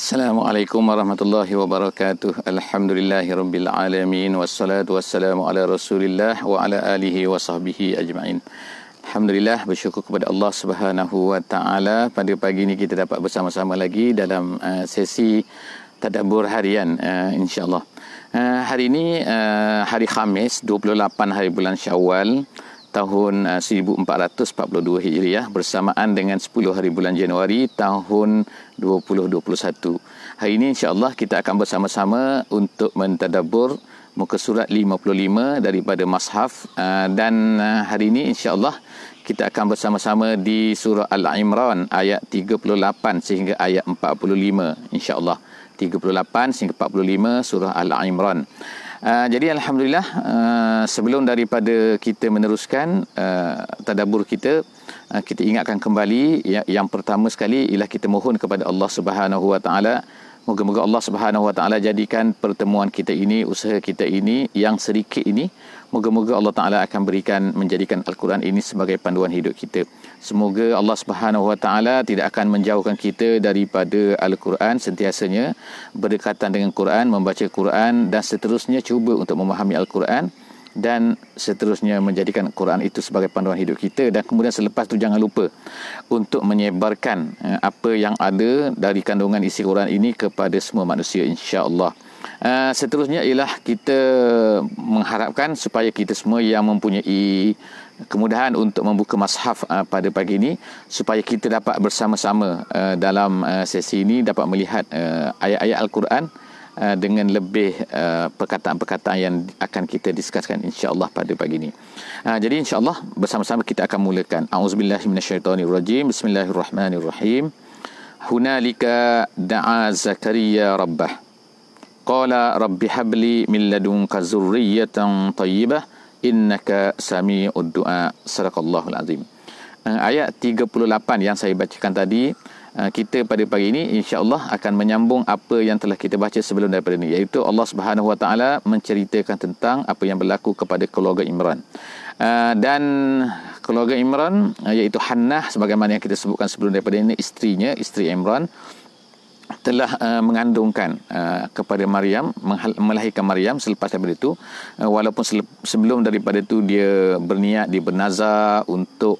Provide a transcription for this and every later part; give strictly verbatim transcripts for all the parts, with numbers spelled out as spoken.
Assalamualaikum warahmatullahi wabarakatuh. Alhamdulillahirabbil alamin, wassalatu wassalamu ala rasulillah wa ala alihi wa sahbihi ajmain. Alhamdulillah, bersyukur kepada Allah Subhanahu Wa Taala, pada pagi ini kita dapat bersama-sama lagi dalam uh, sesi tadabur harian uh, insyaAllah. Uh, hari ini uh, hari Khamis, dua puluh lapan hari bulan Syawal tahun uh, seribu empat ratus empat puluh dua Hijriah, bersamaan dengan sepuluh hari bulan Januari tahun dua ribu dua puluh satu. Hari ini insyaAllah kita akan bersama-sama untuk mentadabur muka surat lima puluh lima daripada mushaf, uh, dan uh, hari ini insyaAllah kita akan bersama-sama di surah Al-Imran ayat tiga puluh lapan sehingga ayat empat puluh lima insyaAllah. tiga puluh lapan sehingga empat puluh lima surah Al-Imran. Uh, jadi Alhamdulillah, uh, sebelum daripada kita meneruskan uh, tadabur kita, uh, kita ingatkan kembali ya, yang pertama sekali ialah kita mohon kepada Allah Subhanahu Wa Taala, moga-moga Allah Subhanahu Wa Taala jadikan pertemuan kita ini, usaha kita ini yang sedikit ini, moga-moga Allah Taala akan berikan, menjadikan Al-Quran ini sebagai panduan hidup kita. Semoga Allah Subhanahu Wa Taala tidak akan menjauhkan kita daripada Al-Quran, sentiasanya berdekatan dengan Quran, membaca Quran dan seterusnya, cuba untuk memahami Al-Quran dan seterusnya menjadikan Quran itu sebagai panduan hidup kita. Dan kemudian selepas itu jangan lupa untuk menyebarkan apa yang ada dari kandungan isi Quran ini kepada semua manusia insya-Allah. Uh, seterusnya ialah kita mengharapkan supaya kita semua yang mempunyai kemudahan untuk membuka mushaf uh, pada pagi ini, supaya kita dapat bersama-sama uh, dalam uh, sesi ini dapat melihat uh, ayat-ayat Al-Quran uh, dengan lebih uh, perkataan-perkataan yang akan kita diskuskan insya-Allah pada pagi ini. Uh, jadi insya-Allah bersama-sama kita akan mulakan. Auzubillahi minasyaitonirrajim. Bismillahirrahmanirrahim. Hunalika da'a Zakaria rabbah. Qala rabbi habli min ladunka zurriyatan tayyibah innaka sami'ud du'a. Sadaqallahul azim. Ayat tiga puluh lapan yang saya bacakan tadi, kita pada pagi ini insya-Allah akan menyambung apa yang telah kita baca sebelum daripada ini, iaitu Allah Subhanahu Wa Taala menceritakan tentang apa yang berlaku kepada keluarga Imran. Dan keluarga Imran iaitu Hannah, sebagaimana yang kita sebutkan sebelum daripada ini, isterinya, isteri Imran telah uh, mengandungkan uh, kepada Maryam, melahirkan Maryam. Selepas daripada itu, uh, walaupun sebelum daripada itu dia berniat, dia bernazar untuk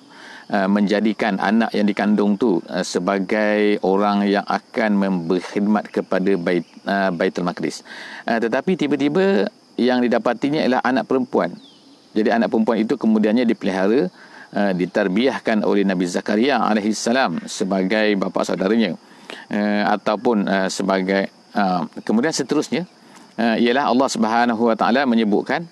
uh, menjadikan anak yang dikandung tu uh, sebagai orang yang akan memberkhidmat kepada bait, uh, Baitul Maqdis. Uh, tetapi tiba-tiba yang didapatinya ialah anak perempuan. Jadi anak perempuan itu kemudiannya dipelihara, uh, ditarbiahkan oleh Nabi Zakaria alaihissalam sebagai bapa saudaranya. Uh, ataupun uh, sebagai uh, kemudian seterusnya uh, ialah Allah Subhanahu Wa Taala menyebutkan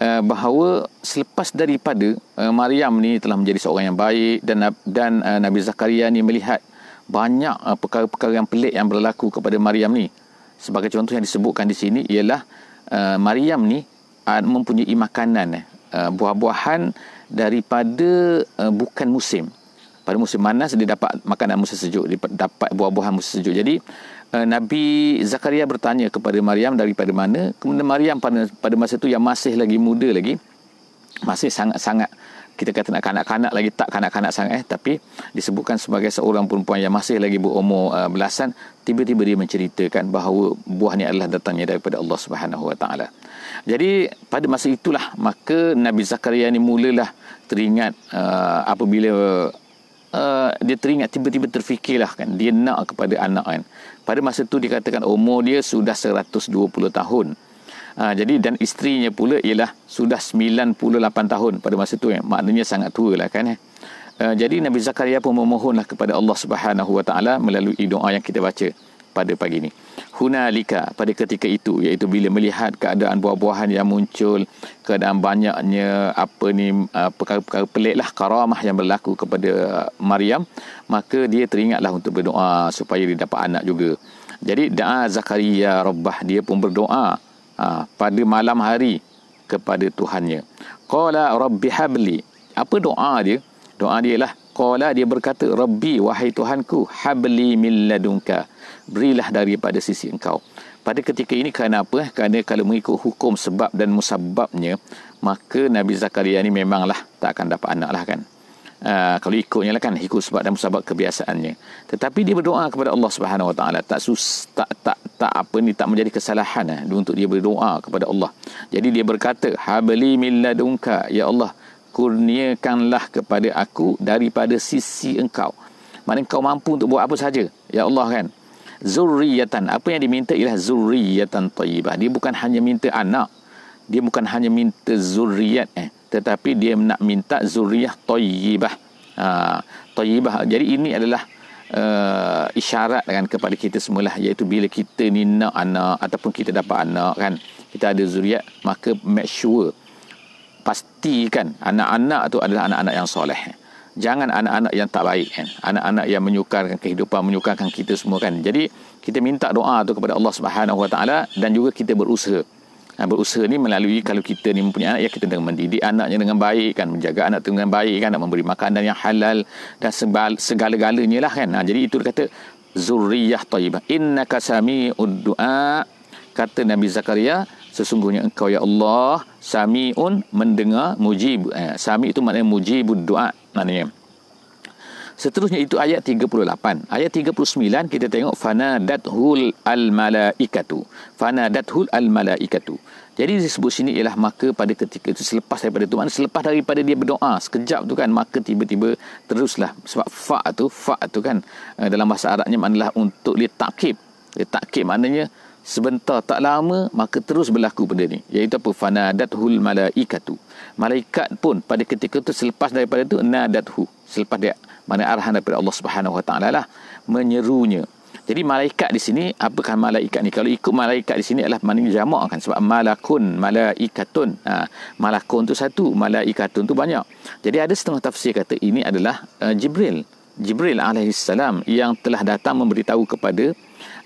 uh, bahawa selepas daripada uh, Maryam ni telah menjadi seorang yang baik, dan dan uh, Nabi Zakaria ni melihat banyak uh, perkara-perkara yang pelik yang berlaku kepada Maryam ni. Sebagai contoh yang disebutkan di sini ialah uh, Maryam ni uh, mempunyai makanan uh, buah-buahan daripada uh, bukan musim. Pada musim panas dia dapat makanan musim sejuk, dia dapat buah-buahan musim sejuk. Jadi Nabi Zakaria bertanya kepada Maryam daripada mana. Kemudian Maryam pada pada masa itu yang masih lagi muda lagi, masih sangat-sangat, kita kata nak kanak-kanak lagi, tak kanak-kanak sangat eh, tapi disebutkan sebagai seorang perempuan yang masih lagi berumur uh, belasan. Tiba-tiba dia menceritakan bahawa buah ni adalah datangnya daripada Allah Subhanahu Wa Taala. Jadi pada masa itulah maka Nabi Zakaria ni mulalah teringat uh, apabila Uh, dia teringat, tiba-tiba terfikirlah kan, dia nak kepada anak kan. Pada masa tu dikatakan umur dia sudah seratus dua puluh tahun. Uh, jadi dan isterinya pula ialah sudah sembilan puluh lapan tahun pada masa tu kan. Maknanya sangat tua lah kan eh. Uh, jadi Nabi Zakaria pun memohonlah kepada Allah Subhanahu Wa Taala melalui doa yang kita baca pada pagi ni. Hunalika, pada ketika itu, iaitu bila melihat keadaan buah-buahan yang muncul, keadaan banyaknya apa ni uh, perkara-perkara peliklah, karamah yang berlaku kepada Maryam, maka dia teringatlah untuk berdoa supaya dia dapat anak juga. Jadi da'a Zakaria rabbah, dia pun berdoa uh, pada malam hari kepada Tuhannya. Qala rabbi habli. Apa doa dia? Doa dia ialah qala, dia berkata, rabbi, wahai Tuhanku, habli min ladunka, berilah daripada sisi engkau. Pada ketika ini kerana apa? Kerana kalau mengikut hukum sebab dan musababnya, maka Nabi Zakaria ni memanglah tak akan dapat anak lah kan. Uh, kalau ikutnya lah kan, ikut sebab dan musabab kebiasaannya. Tetapi dia berdoa kepada Allah Subhanahu Wa Taala, tak sus tak tak tak apa ni tak menjadi kesalahan eh, untuk dia berdoa kepada Allah. Jadi dia berkata, habli min ladunka, ya Allah, kurniakanlah kepada aku daripada sisi engkau. Maknanya kau mampu untuk buat apa saja, ya Allah kan. Zurriyatan, apa yang diminta ialah zurriyatan tayyibah. Dia bukan hanya minta anak, dia bukan hanya minta zurriyat eh, tetapi dia nak minta zuriyah tayyibah. Ha, tayyibah. Jadi ini adalah uh, isyarat kan kepada kita semualah, iaitu bila kita ni nak anak ataupun kita dapat anak kan, kita ada zuriyat, maka make sure, pastikan anak-anak tu adalah anak-anak yang soleh. Jangan anak-anak yang tak baik kan, anak-anak yang menyukarkan kehidupan, menyukarkan kita semua kan. Jadi kita minta doa tu kepada Allah Subhanahu Wa Taala, dan juga kita berusaha. Nah, berusaha ni melalui, kalau kita ni mempunyai anak, ya kita dengan mendidik anaknya dengan baik kan, menjaga anak dengan baik kan, nak memberi makanan yang halal dan segala-galanya lah kan. Nah, jadi itu dia kata zurriyah tayyibah. Innaka sami'ud du'a, kata Nabi Zakaria, sesungguhnya engkau ya Allah sami'un, mendengar, mujib eh, sami' itu maknanya mujibud du'a maknanya. Seterusnya itu ayat tiga puluh lapan. Ayat tiga puluh sembilan kita tengok fanadathul al-malaikatu. Fanadathul al-malaikatu. Jadi disebut sini ialah maka pada ketika itu, selepas daripada itu, selepas daripada dia berdoa sekejap tu kan, maka tiba-tiba teruslah. Sebab fa tu, fa tu kan dalam bahasa Arabnya maknalah untuk dia takkib. Dia takkib maknanya sebentar tak lama, maka terus berlaku benda ni, iaitu apa? Fanadathul malaikatu. Malaikat pun pada ketika itu selepas daripada itu nadathu, selepas dia mana arahan daripada Allah Subhanahu Wa Taala lah, menyerunya. Jadi malaikat di sini, apakah malaikat ni? Kalau ikut malaikat di sini adalah maknanya jamak kan, sebab malakun, malaikatun. Ha, malakun tu satu, malaikatun tu banyak. Jadi ada setengah tafsir kata ini adalah uh, Jibril. Jibril alaihissalam yang telah datang memberitahu kepada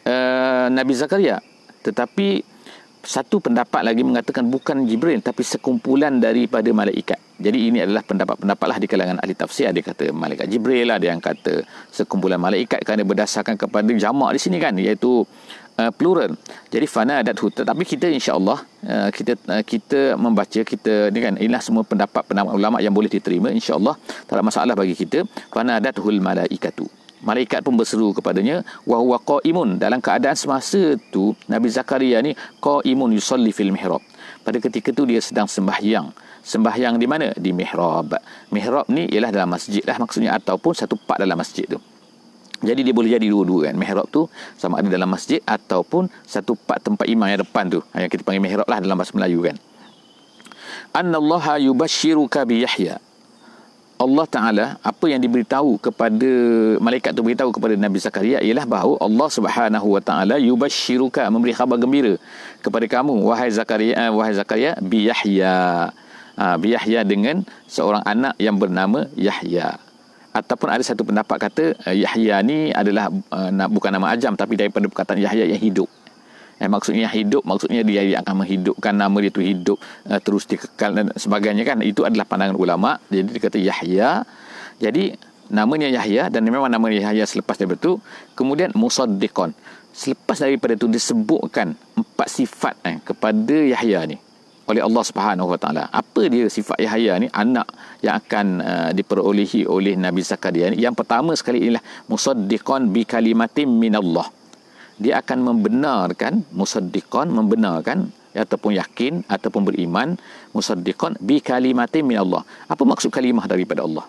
uh, Nabi Zakaria. Tetapi satu pendapat lagi mengatakan bukan Jibril, tapi sekumpulan daripada malaikat. Jadi ini adalah pendapat-pendapat lah di kalangan ahli tafsir. Ada kata malaikat Jibril, ada yang kata sekumpulan malaikat, kerana berdasarkan kepada jamak di sini kan, iaitu uh, plural. Jadi fana adat huta. Tapi kita insyaAllah uh, kita uh, kita membaca, kita ni kan, inilah semua pendapat pendapat ulama yang boleh diterima insyaAllah. Tak ada masalah bagi kita. Fana adathul malaikatu, malaikat pun berseru kepadanya. Wa huwa qaimun, dalam keadaan semasa tu Nabi Zakaria ni qaimun yusalli fil mihrab, pada ketika tu dia sedang sembahyang. Sembahyang di mana? Di mihrab. Mihrab ni ialah dalam masjid lah maksudnya, ataupun satu part dalam masjid tu. Jadi dia boleh jadi dua-dua kan, mihrab tu sama ada dalam masjid ataupun satu part tempat imam yang depan tu, yang kita panggil mihrab lah dalam bahasa Melayu kan. Annallaha yubashiruka bi Yahya, Allah Ta'ala, apa yang diberitahu kepada malaikat tu, beritahu kepada Nabi Zakaria ialah bahawa Allah Subhanahu Wa Ta'ala yubashiruka, memberi khabar gembira kepada kamu wahai Zakaria, wahai Zakaria, bi Yahya, ha, bi Yahya, dengan seorang anak yang bernama Yahya. Ataupun ada satu pendapat kata Yahya ni adalah uh, bukan nama ajam, tapi daripada perkataan Yahya yang hidup. Eh, maksudnya hidup, maksudnya dia akan menghidupkan, nama dia tu hidup, uh, terus dikekal dan sebagainya kan. Itu adalah pandangan ulama. Jadi dia kata Yahya, jadi namanya Yahya, dan memang nama Yahya selepas daripada itu. Kemudian musaddiqan, selepas daripada itu disebutkan empat sifat eh, kepada Yahya ni oleh Allah Subhanahu Wa Taala. Apa dia sifat Yahya ni, anak yang akan uh, diperolehi oleh Nabi Zakaria ni? Yang pertama sekali ialah musaddiqan bi kalimatin minallah, dia akan membenarkan, musaddiqan membenarkan ataupun yakin ataupun beriman, musaddiqan bi kalimatin min Allah. Apa maksud kalimah daripada Allah?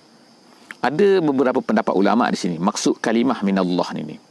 Ada beberapa pendapat ulama di sini maksud kalimah min Allah ni.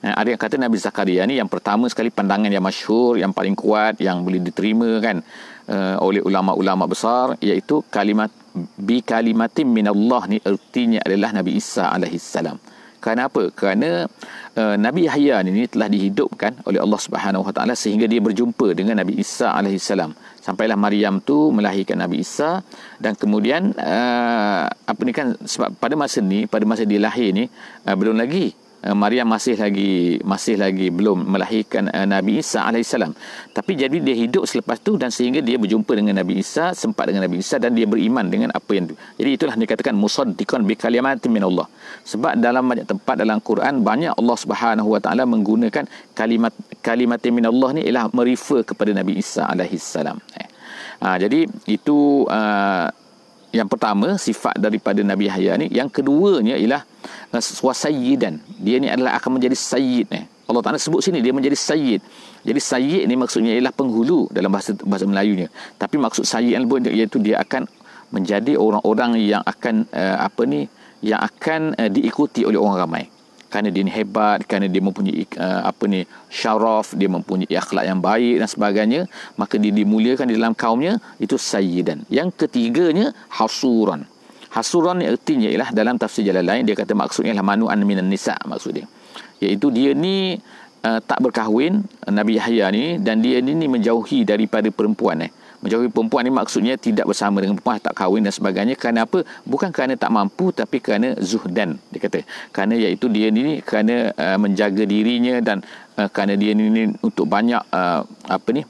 Ada yang kata Nabi Zakaria ni, yang pertama sekali pandangan yang masyhur, yang paling kuat, yang boleh diterima kan uh, oleh ulama-ulama besar, iaitu kalimat bi kalimatin min Allah ni ertinya adalah Nabi Isa alaihi salam. Kerana apa? Kerana uh, Nabi Yahya ini telah dihidupkan oleh Allah Subhanahu Wa Taala sehingga dia berjumpa dengan Nabi Isa alaihi salam. Sampailah Maryam tu melahirkan Nabi Isa, dan kemudian uh, apa ni kan, sebab pada masa ni, pada masa dia lahir ni uh, belum lagi uh, Maryam masih lagi masih lagi belum melahirkan uh, Nabi Isa alaihi salam. Tapi jadi dia hidup selepas tu, dan sehingga dia berjumpa dengan Nabi Isa, sempat dengan Nabi Isa, dan dia beriman dengan apa yang tu. Jadi itulah dikatakan musaddiqan bi kalimatin min Allah. Sebab dalam banyak tempat dalam Quran, banyak Allah Subhanahu Wa Taala menggunakan kalimat kalimat minallah ni ialah merefer kepada Nabi Isa alaihi salam. Eh. Ha, jadi itu uh, Yang pertama sifat daripada Nabi Yahya ni. Yang keduanya ialah wasayyidan. Dia ni adalah akan menjadi sayyid ni. Allah Ta'ala sebut sini dia menjadi sayyid. Jadi sayyid ni maksudnya ialah penghulu dalam bahasa bahasa Melayunya. Tapi maksud sayyid iaitu dia akan menjadi orang-orang yang akan uh, apa ni yang akan uh, diikuti oleh orang ramai. Kerana dia ni hebat, kerana dia mempunyai uh, apa ni syaraf, dia mempunyai akhlak yang baik dan sebagainya, maka dia dimuliakan di dalam kaumnya, itu sayyidan. Yang ketiganya hasuran. Hasuran artinya ialah dalam tafsir jalan lain dia kata maksudnya ialah manu'an minan nisa, maksud dia iaitu dia ni uh, tak berkahwin, Nabi Yahya ni, dan dia ni, ni menjauhi daripada perempuan eh. Menjauhi perempuan ni maksudnya tidak bersama dengan perempuan, tak kahwin dan sebagainya. Kerana apa? Bukan kerana tak mampu, tapi kerana zuhdan, dia kata. Kerana iaitu dia ni kerana uh, menjaga dirinya dan uh, kerana dia ni untuk banyak uh, apa ni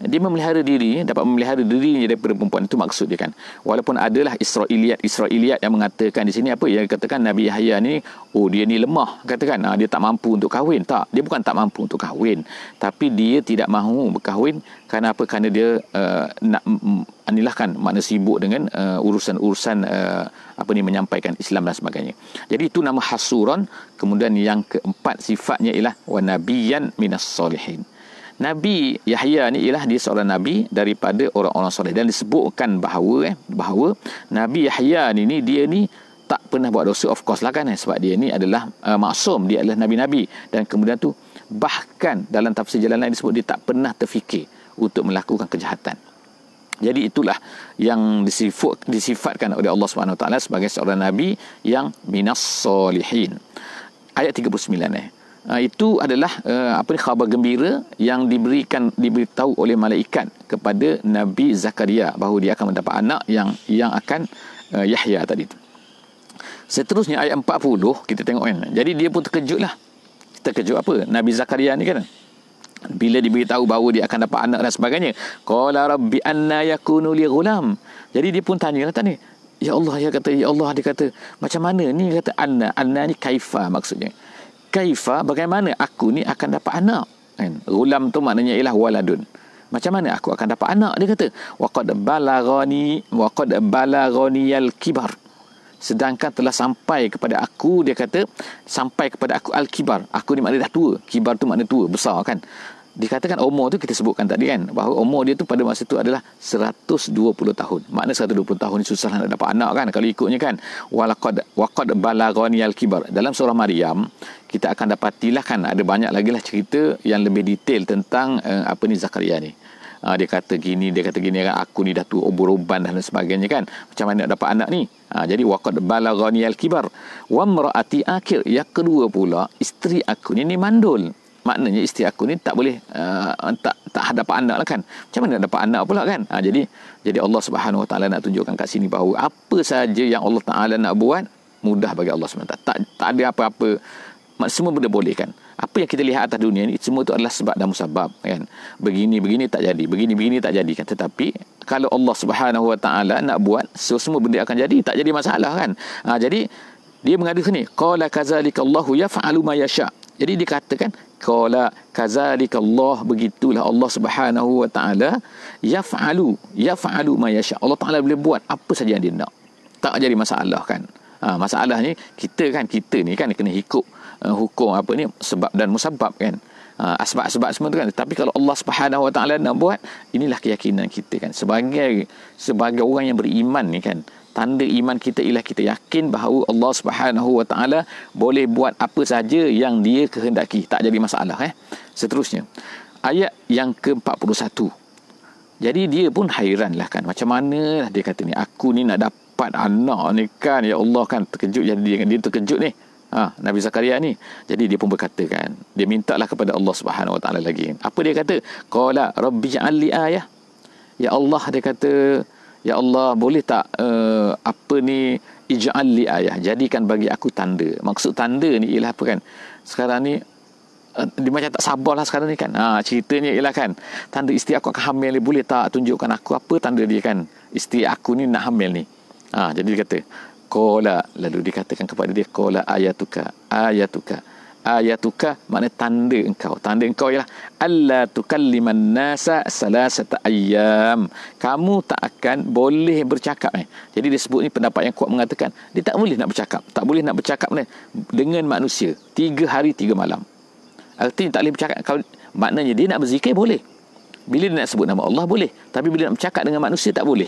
dia memelihara dirinya, dapat memelihara dirinya daripada perempuan, itu maksud dia kan. Walaupun adalah Israiliyat-Israiliyat yang mengatakan di sini apa? Yang katakan Nabi Yahya ni, oh dia ni lemah, katakan ha, dia tak mampu untuk kahwin. Tak, dia bukan tak mampu untuk kahwin, tapi dia tidak mahu berkahwin. Kerana apa? Kerana dia uh, nak anilah kan, makna sibuk dengan uh, urusan-urusan uh, apa ni menyampaikan Islam dan sebagainya. Jadi itu nama hasuran. Kemudian yang keempat sifatnya ialah wa nabiyyan minas solihin. Nabi Yahya ni ialah dia seorang nabi daripada orang-orang soleh, dan disebutkan bahawa eh, bahawa Nabi Yahya ni, ni dia ni tak pernah buat dosa, of course lah kan eh, sebab dia ni adalah uh, maksum, dia adalah nabi-nabi. Dan kemudian tu bahkan dalam tafsir jalan lain disebut dia tak pernah terfikir untuk melakukan kejahatan. Jadi itulah yang disifat, disifatkan oleh Allah Subhanahu Wa Taala sebagai seorang nabi yang minas solihin. Ayat tiga puluh sembilan eh. Uh, itu adalah uh, apa ni khabar gembira yang diberikan diberitahu oleh malaikat kepada Nabi Zakaria bahawa dia akan mendapat anak yang yang akan uh, Yahya tadi tu. Seterusnya ayat empat puluh kita tengok kan. Jadi dia pun terkejutlah. Terkejut apa? Nabi Zakaria ni kan, bila diberitahu bahawa dia akan dapat anak dan sebagainya, qala rabbi anna yakunu li ghulam. Jadi dia pun tanya tadi, ya Allah, ya kata, ya Allah, dia kata macam mana ni, kata anna, anna ni kaifa maksudnya. Kaifa, bagaimana aku ni akan dapat anak kan? Gulam tu maknanya ialah waladun. Macam mana aku akan dapat anak, dia kata. Waqad balagani waqad balagani al-kibar. Sedangkan telah sampai kepada aku, dia kata, sampai kepada aku al-kibar. Aku ni maknanya dah tua. Kibar tu maknanya tua, besar kan. Dikatakan umur tu kita sebutkan tadi kan, bahawa umur dia tu pada masa tu adalah seratus dua puluh tahun. Makna seratus dua puluh tahun ni susah nak dapat anak kan, kalau ikutnya kan. Walaqad waqad balagani al-kibar. Dalam surah Maryam kita akan dapatilah kan, ada banyak lagi lah cerita yang lebih detail tentang uh, apa ni Zakaria ni. Uh, dia kata gini, dia kata gini kan, aku ni dah tua, obor-oban dan sebagainya kan, macam mana nak dapat anak ni. Uh, jadi waqad balagani al-kibar wa imraati akir. Yang kedua pula isteri aku ni ni mandul. Maknanya isteri aku ni tak boleh uh, tak tak dapat anak lah kan. Macam mana nak dapat anak pula kan. Ha, jadi jadi Allah Subhanahu Wa Taala nak tunjukkan kat sini bahawa apa sahaja yang Allah Taala nak buat mudah bagi Allah Subhanahu Wa Taala. Tak tak ada apa-apa, semua benda boleh kan. Apa yang kita lihat atas dunia ni semua tu adalah sebab dan musabab kan. Begini-begini tak jadi, begini-begini tak jadi kan. Tetapi kalau Allah Subhanahu Wa Taala nak buat, so semua benda akan jadi, tak jadi masalah kan. Ha, jadi dia mengadu sini qala kazalika Allahu yaf'alu ma yasha. Jadi dikatakan qala kazalika Allah, begitulah Allah Subhanahu Wa Taala yaf'alu yaf'alu ma yasha. Allah Taala boleh buat apa saja yang dia nak. Tak jadi masalah kan. Ha, masalah ni kita kan, kita ni kan kena ikut uh, hukum apa ni sebab dan musabab kan. Ha, asbab-asbab semua tu kan. Tapi kalau Allah Subhanahu Wa Taala nak buat, inilah keyakinan kita kan. Sebagai sebagai orang yang beriman ni kan, tanda iman kita ialah kita yakin bahawa Allah Subhanahu Wa Taala boleh buat apa saja yang dia kehendaki, tak jadi masalah eh. Seterusnya ayat yang ke empat puluh satu. Jadi dia pun hairanlah kan, macam mana dia kata ni aku ni nak dapat anak ni kan, ya Allah kan. Terkejut, jadi dia, dia terkejut ni ha, Nabi Zakaria ni. Jadi dia pun berkata kan, dia mintalah kepada Allah Subhanahu Wa Taala lagi. Apa dia kata? Qala rabbi ja'alli ayah. Ya Allah, dia kata, ya Allah, boleh tak uh, apa ni ij'al li ayah, jadikan bagi aku tanda. Maksud tanda ni ialah apa kan? Sekarang ni uh, dia macam tak sabarlah sekarang ni kan. Ha, ceritanya ialah kan, tanda isteri aku akan hamil ni, boleh tak tunjukkan aku apa tanda dia kan, isteri aku ni nak hamil ni. Ha, jadi dia kata qala, lalu dikatakan kepada dia qala ayatuka ayatuka ayatuka, maknanya tanda engkau. Tanda engkau ialah alla tukalliman nasa salasata ayyam. Kamu tak akan boleh bercakap eh. Jadi dia sebut ni pendapat yang kuat mengatakan dia tak boleh nak bercakap. Tak boleh nak bercakap ni dengan manusia tiga hari tiga malam. Artinya tak boleh bercakap. Kalau maknanya dia nak berzikir boleh. Bila dia nak sebut nama Allah boleh, tapi bila nak bercakap dengan manusia tak boleh.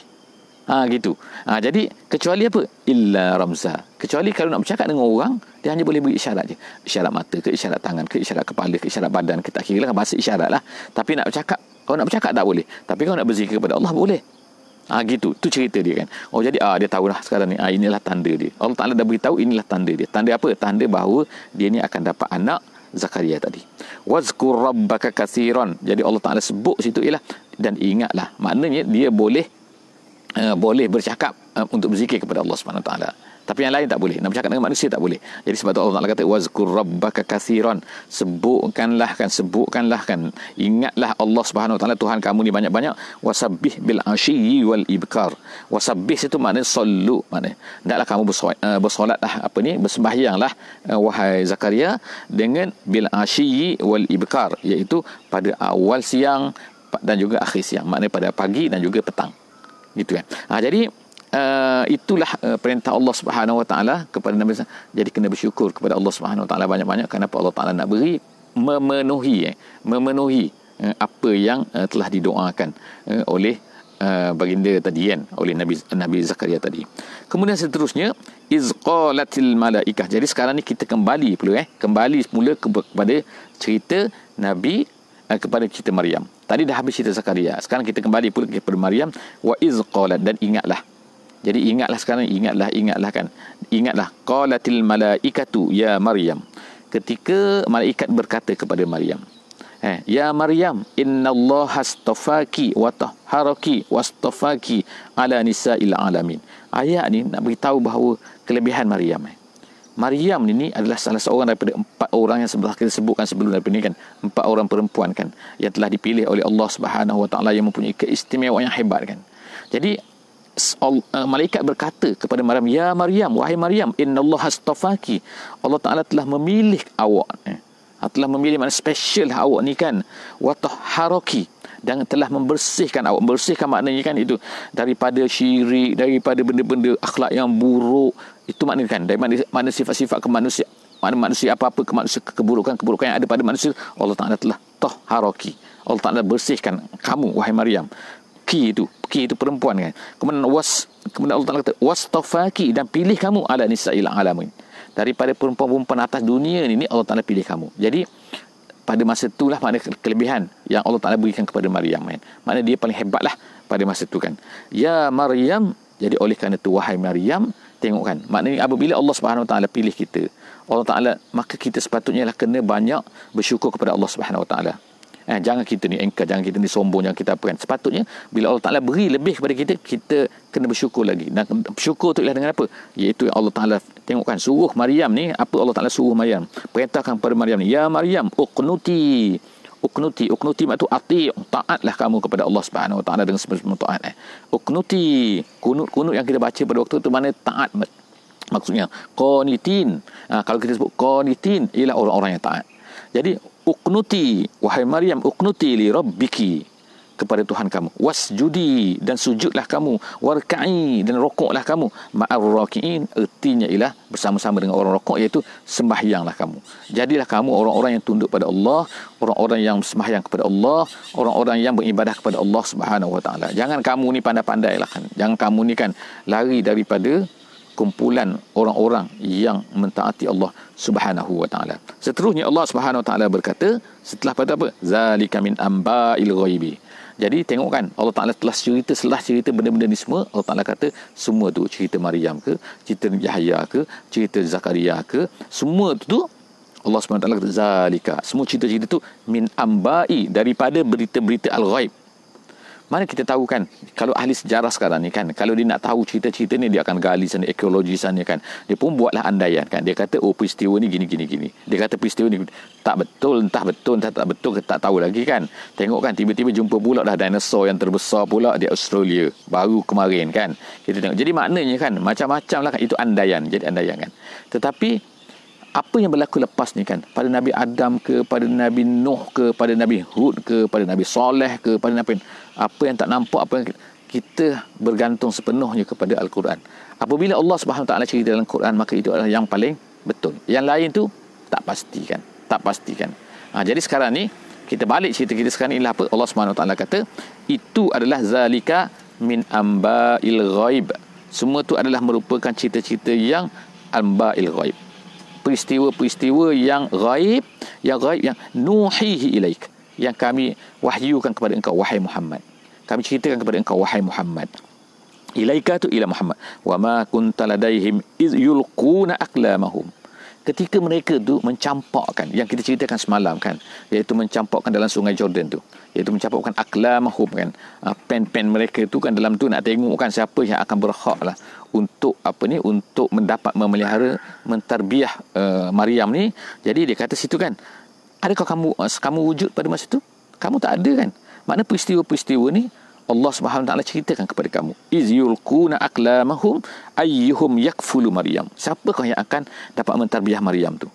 Ha, gitu. Ha, jadi kecuali apa? Illa ramza. Kecuali kalau nak bercakap dengan orang, dia hanya boleh beri isyarat je. Isyarat mata ke, isyarat tangan ke, isyarat kepala ke, isyarat badan ke, tak kira lah bahasa isyarat lah. Tapi nak bercakap, kalau nak bercakap tak boleh. Tapi kalau nak berzikir kepada Allah boleh. Ha, gitu. Itu cerita dia kan. Oh, jadi ah, dia tahulah sekarang ni. Ah, inilah tanda dia. Allah Ta'ala dah beritahu inilah tanda dia. Tanda apa? Tanda bahawa dia ni akan dapat anak Zakaria tadi. Wazkur rabbaka kathiran. Jadi Allah Ta'ala sebut situ ialah dan ingatlah. Maknanya dia boleh Uh, boleh bercakap uh, untuk berzikir kepada Allah subhanahu wa taala. Tapi yang lain tak boleh. Nak bercakap dengan manusia tak boleh. Jadi sebab tu Allah Ta'ala kata wazkur rabbaka kathiran. Sebutkanlah kan, sebutkanlah kan. Ingatlah Allah subhanahu wa taala, Tuhan kamu ni banyak-banyak. Wasabbih bil ashyi wal ibkar. Wasabbih itu maknanya sallu, maknanya hendaklah kamu bersolatlah, bersolatlah apa ni, bersembahyanglah uh, wahai Zakaria dengan bil ashyi wal ibkar, iaitu pada awal siang dan juga akhir siang. Maknanya pada pagi dan juga petang. Gitu kan. Ha, jadi uh, itulah uh, perintah Allah Subhanahu Wa Taala kepada Nabi Isa. Jadi kena bersyukur kepada Allah Subhanahu Wa Taala banyak-banyak kenapa Allah Taala nak beri memenuhi eh, memenuhi uh, apa yang uh, telah didoakan uh, oleh uh, baginda tadi kan, oleh Nabi Nabi Zakaria tadi. Kemudian seterusnya izqalatil malaikah. Jadi sekarang ni kita kembali pula eh kembali semula kepada cerita Nabi uh, kepada cerita Maryam. Tadi dah habis cerita Zakaria. Sekarang kita kembali pula kepada Maryam. Wa iz qalat, dan ingatlah. Jadi ingatlah sekarang, ingatlah, ingatlah kan. Ingatlah qalatil malaikatu ya Maryam. Ketika malaikat berkata kepada Maryam. Eh, ya Maryam, innallaha astafaki wa tahharaki wastafaki ala nisa'il alamin. Ayat ni nak beritahu bahawa kelebihan Maryam eh. Maryam ni, ni adalah salah seorang daripada empat orang yang sebelah kita sebutkan sebelum daripada ni kan, empat orang perempuan kan yang telah dipilih oleh Allah Subhanahu Wa Taala yang mempunyai keistimewaan yang hebat kan. Jadi malaikat berkata kepada Maryam, ya Maryam, wahai Maryam, innallaha astafaki, Allah Taala telah memilih awak eh. telah memilih, mana special awak ni kan, wa tahharaki, dan telah membersihkan awak. Membersihkan maknanya kan itu daripada syirik, daripada benda-benda akhlak yang buruk. Itu maknanya kan, dari mana sifat-sifat kemanusiaan, mana manusia, apa-apa kemanusiaan, keburukan-keburukan yang ada pada manusia, Allah Ta'ala telah tahharaki, Allah Ta'ala bersihkan kamu wahai Maryam. Ki itu, ki itu perempuan kan. Kemudian was, kemudian Allah Ta'ala kata wastafaki, dan pilih kamu ala nisa'il alamin, daripada perempuan-perempuan atas dunia ni, ni Allah Ta'ala pilih kamu. Jadi pada masa itulah makna kelebihan yang Allah Ta'ala berikan kepada Maryam kan. Maknanya dia paling hebat lah pada masa itu kan. Ya Maryam, jadi oleh kerana itu wahai Maryam, tengok kan. Maknanya apabila Allah Subhanahu Wa Taala pilih kita, Allah Ta'ala, maka kita sepatutnya lah kena banyak bersyukur kepada Allah Subhanahu Wa Taala. Eh, jangan kita ni engkar, jangan kita ni sombong, jangan kita apa kan. Sepatutnya bila Allah Ta'ala beri lebih kepada kita, kita kena bersyukur lagi. Dan bersyukur tu ialah dengan apa? Iaitu Allah Ta'ala tengokkan suruh Maryam ni, apa Allah Ta'ala suruh Maryam, perintahkan kepada Maryam ni, ya Maryam uqnuti, uqnuti, uqnuti maksud ati, taatlah kamu kepada Allah Subhanahu Wa Ta'ala dengan semua taat eh. Uqnuti, kunut-kunut yang kita baca pada waktu tu mana taat maksudnya. Qonitin, ha, kalau kita sebut qonitin ialah orang-orang yang taat. Jadi uqnuti, wahai Maryam, uqnuti li rabbiki, kepada Tuhan kamu, wasjudi, dan sujudlah kamu, warka'i, dan rokoklah kamu, ma'ar raki'in, ertinya ialah bersama-sama dengan orang rokok, iaitu sembahyanglah kamu. Jadilah kamu orang-orang yang tunduk pada Allah, orang-orang yang sembahyang kepada Allah, orang-orang yang beribadah kepada Allah Subhanahu Wa Taala. Jangan kamu ni pandai-pandailah kan. Jangan kamu ni kan lari daripada kumpulan orang-orang yang mentaati Allah Subhanahu Wa Taala. Seterusnya Allah Subhanahu Wa Taala berkata setelah pada apa? Zalika min amba'il ghaibi. Jadi tengokkan Allah Taala telah cerita, setelah cerita benda-benda ni semua, Allah Taala kata semua tu, cerita Maryam ke, cerita Yahya ke, cerita Zakaria ke, semua tu, tu Allah Subhanahu Wa Taala kata zalika. Semua cerita-cerita tu min amba'i, daripada berita-berita al-ghaib. Mana kita tahu kan, kalau ahli sejarah sekarang ni kan, kalau dia nak tahu cerita-cerita ni, dia akan gali sana, arkeologi sana kan. Dia pun buatlah andaian kan. Dia kata, oh peristiwa ni gini, gini, gini. Dia kata peristiwa ni tak betul, entah betul, entah tak betul, tak tahu lagi kan. Tengok kan, tiba-tiba jumpa pula dah dinosaur yang terbesar pula di Australia. Baru kemarin kan. Kita tengok. Jadi maknanya kan, macam-macam lah kan. Itu andaian. Jadi andaian kan. Tetapi apa yang berlaku lepas ni kan, pada Nabi Adam ke, pada Nabi Nuh ke, pada Nabi Hud ke, pada Nabi Soleh ke, pada Nabi, apa yang tak nampak, apa yang kita bergantung sepenuhnya kepada Al-Quran. Apabila Allah Subhanahu Wa Taala cerita dalam Quran, maka itu adalah yang paling betul. Yang lain tu tak pastikan, tak pastikan. Ha, jadi sekarang ni kita balik cerita kita sekarang ni, ialah apa Allah Subhanahu Wa Taala kata, itu adalah zalika min amba'il ghaib. Semua tu adalah merupakan cerita-cerita yang amba'il ghaib, peristiwa-peristiwa yang ghaib, yang ghaib yang nuhihi ilaik, yang kami wahyukan kepada engkau wahai Muhammad, kami ceritakan kepada engkau wahai Muhammad. Ilaika tu ila Muhammad. Wa ma kunta ladaihim iz yulquna aqlamahum, ketika mereka tu mencampakkan yang kita ceritakan semalam kan, iaitu mencampakkan dalam sungai Jordan tu, iaitu mencampakkan aqlamahum kan, pen-pen mereka tu kan dalam tu, nak tengok kan siapa yang akan berhak lah untuk apa ni, untuk mendapat, memelihara, mentarbiah uh, Maryam ni. Jadi dia kata situ kan, adakah kamu kamu wujud pada masa tu? Kamu tak ada kan. Makna peristiwa-peristiwa ni Allah Subhanahu Wa Taala ceritakan kepada kamu. Iz yulquna aqlamahum ayyuhum yakfulu Maryam. Siapakah yang akan dapat mentarbiah Maryam tu?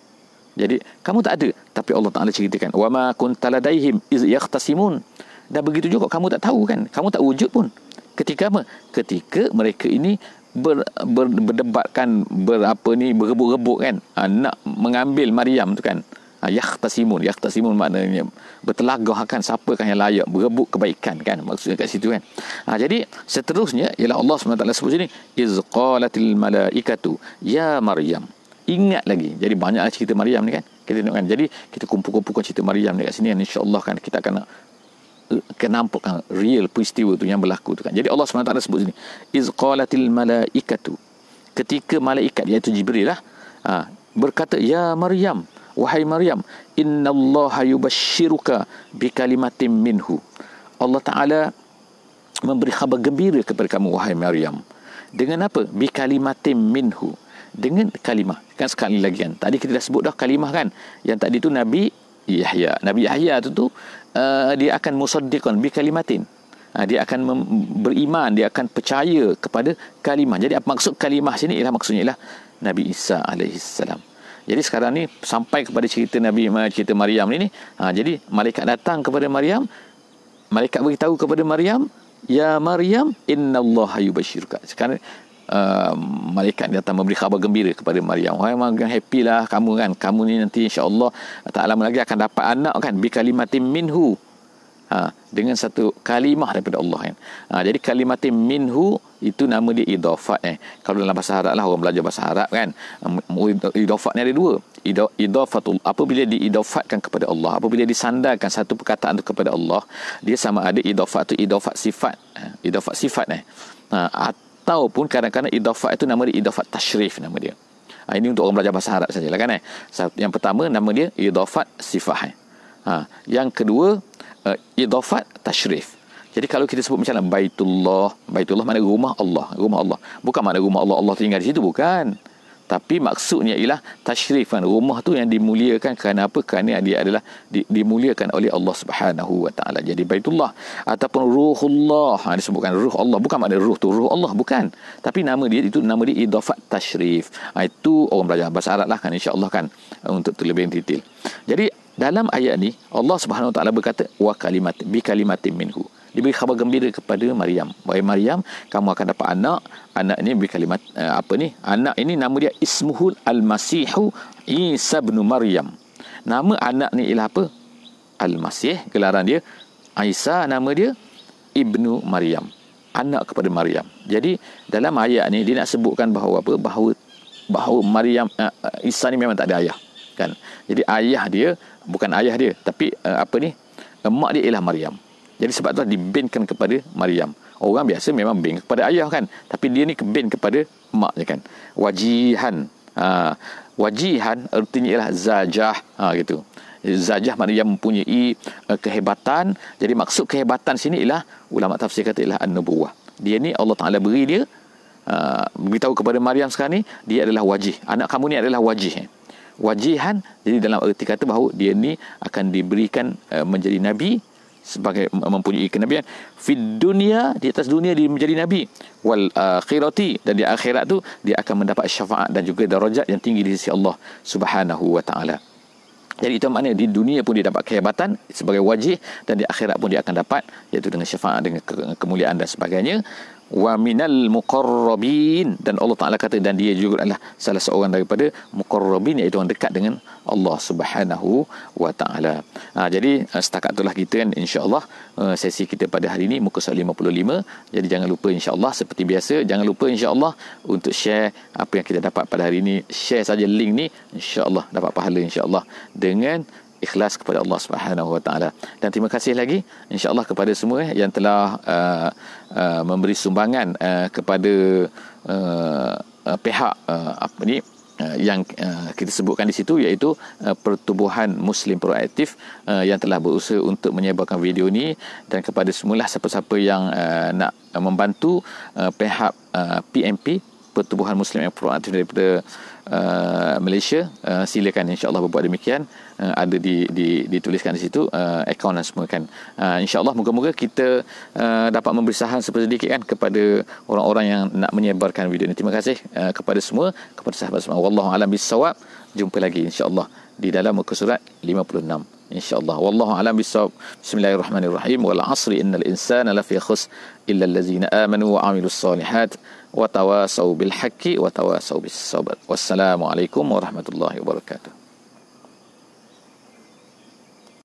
Jadi kamu tak ada, tapi Allah Taala ceritakan, wa ma kunta ladaihim iz yakhtasimun. Dan begitu juga kamu tak tahu kan, kamu tak wujud pun. Ketika apa? Ketika mereka ini Ber, ber, berdebatkan berapa ni, berebut-rebut kan, ha, nak mengambil Maryam tu kan. Ha, yakhtasimun, yakhtasimun maknanya bertelagah kan, siapakah yang layak, berebut kebaikan kan, maksudnya kat situ kan. Ha, jadi seterusnya ialah Allah subhanahu wa taala sebut sini, iz qalatil malaikatu ya Maryam. Ingat lagi, jadi banyaklah cerita Maryam ni kan, kita tengok kan. Jadi kita kumpul-kumpulkan cerita Maryam ni kat sini kan, insyaAllah kan kita akan kenampakan real peristiwa tu yang berlaku tu kan. Jadi Allah subhanahu wa taala sebut sini, iz qalatil malaikatu, ketika malaikat iaitu Jibril lah, ha, berkata, ya Maryam, wahai Maryam, innallaha yubashshiruka bikalimatin minhu, Allah Ta'ala memberi khabar gembira kepada kamu wahai Maryam. Dengan apa? Bikalimatin minhu, dengan kalimah kan, sekali lagi kan, tadi kita dah sebut dah kalimah kan, yang tadi tu Nabi Yahya. Nabi Yahya tu tu uh, dia akan musaddiqan bi kalimatin. Uh, dia akan mem- beriman, dia akan percaya kepada kalimah. Jadi apa maksud kalimah sini ialah maksudnya ialah Nabi Isa alaihi salam. Jadi sekarang ni sampai kepada cerita Nabi cerita Maryam ni ni. Uh, jadi malaikat datang kepada Maryam. Malaikat beritahu kepada Maryam, ya Maryam innallaha yubashshiruka. Sekarang Uh, malaikat datang memberi khabar gembira kepada Maryam. Wahai Maryam, happy lah kamu kan, kamu ni nanti insyaAllah tak lama lagi akan dapat anak kan, bikalimatin minhu, ha, dengan satu kalimah daripada Allah kan. Ha, jadi kalimatin minhu itu nama dia idafah eh. Kalau dalam bahasa Arab lah, orang belajar bahasa Arab kan, idafah ni ada dua, idafatul, apabila diidafatkan kepada Allah, apabila disandarkan satu perkataan tu kepada Allah, dia sama ada idafah tu idafah sifat, idafah sifat eh, ha, ataupun kadang-kadang idafah itu nama dia idafah tasyrif nama dia. Ha, ini untuk orang belajar bahasa Arab sajalah kan eh. Yang pertama nama dia idafah sifah. Ha, yang kedua uh, idafah tasyrif. Jadi kalau kita sebut macam mana Baitullah, Baitullah makna rumah Allah, rumah Allah. Bukan makna rumah Allah Allah tinggal di situ, bukan. Tapi maksudnya ialah tasyrif kan, rumah tu yang dimuliakan kerana apa? Kerana dia adalah di, dimuliakan oleh Allah Subhanahu Wa Taala. Jadi Baitullah ataupun Ruhullah, ha, disebutkan Ruh Allah, bukan makna Ruh tu Ruh Allah, bukan. Tapi nama dia itu nama dia idafah tasyrif. Ha, itu orang belajar bahasa Arab lah kan, insya-Allah kan, untuk tu lebih detail. Jadi dalam ayat ni Allah Subhanahu Wa Taala berkata wa kalimat bi kalimatin minhu. Diberi khabar gembira kepada Maryam, wahai Maryam, kamu akan dapat anak. Anak ni berkalimat uh, apa ni? Anak ini nama dia ismuhul al-masihu Isa bin Maryam. Nama anak ni ialah apa? Al-Masih, gelaran dia. Isa nama dia Ibnu Maryam, anak kepada Maryam. Jadi dalam ayat ni dia nak sebutkan bahawa apa? Bahawa bahawa Maryam uh, Isa ni memang tak ada ayah kan. Jadi ayah dia bukan ayah dia, tapi uh, apa ni? Mak dia ialah Maryam. Jadi sebab tu dibinkan kepada Maryam. Orang biasa memang bin kepada ayah kan, tapi dia ni bin kepada mak je kan. Wajihan, ha, wajihan artinya ialah zajah, ha, gitu. Zajah maknanya mempunyai uh, kehebatan. Jadi maksud kehebatan sini ialah ulama tafsir kata ialah an-nubuwah. Dia ni Allah Ta'ala beri dia, uh, beritahu kepada Maryam sekarang ni dia adalah wajih, anak kamu ni adalah wajih eh. Wajihan, jadi dalam erti kata bahawa dia ni akan diberikan uh, menjadi nabi sebagai mempunyai kenabian fid dunia, di atas dunia dia menjadi nabi, wal akhirati, dan di akhirat tu dia akan mendapat syafaat dan juga darajat yang tinggi di sisi Allah Subhanahu Wa Taala. Jadi itu maknanya di dunia pun dia dapat kehebatan sebagai wajih, dan di akhirat pun dia akan dapat, iaitu dengan syafaat, dengan ke kemuliaan dan sebagainya. Wa minal muqarrabin, dan Allah Taala kata dan dia juga adalah salah seorang daripada muqarrabin, iaitu orang dekat dengan Allah Subhanahu Wa Taala. Ha, jadi setakat itulah kita kan, insya-Allah sesi kita pada hari ini muka surat lima puluh lima. Jadi jangan lupa insya-Allah seperti biasa, jangan lupa insya-Allah untuk share apa yang kita dapat pada hari ini. Share saja link ni, insya-Allah dapat pahala insya-Allah dengan ikhlas kepada Allah Subhanahu Wa Taala. Dan terima kasih lagi insya-Allah kepada semua yang telah uh, uh, memberi sumbangan uh, kepada uh, uh, pihak uh, apa ni uh, yang uh, kita sebutkan di situ, iaitu uh, Pertubuhan Muslim Proaktif uh, yang telah berusaha untuk menyebarkan video ni, dan kepada semualah siapa-siapa yang uh, nak uh, membantu uh, pihak uh, P M P Pertubuhan Muslim yang Proaktif daripada Uh, Malaysia, uh, silakan insya-Allah berbuat demikian. Uh, ada di, di dituliskan di situ uh, akaun dan semua kan. Uh, insya-Allah moga-moga kita uh, dapat memberi sahan sedikit kan kepada orang-orang yang nak menyebarkan video ini. Terima kasih uh, kepada semua, kepada sahabat semua. Wallahu alam bisawab. Jumpa lagi insya-Allah di dalam muka surat lima puluh enam. InsyaAllah. Wallahu alam bisawab. Bismillahirrahmanirrahim. Wal asri innal insana lafi khusr illa allazina amanu wa amilus solihat wa tawassaw bil haqqi wa tawassaw bis sabr. Wassalamualaikum warahmatullahi wabarakatuh.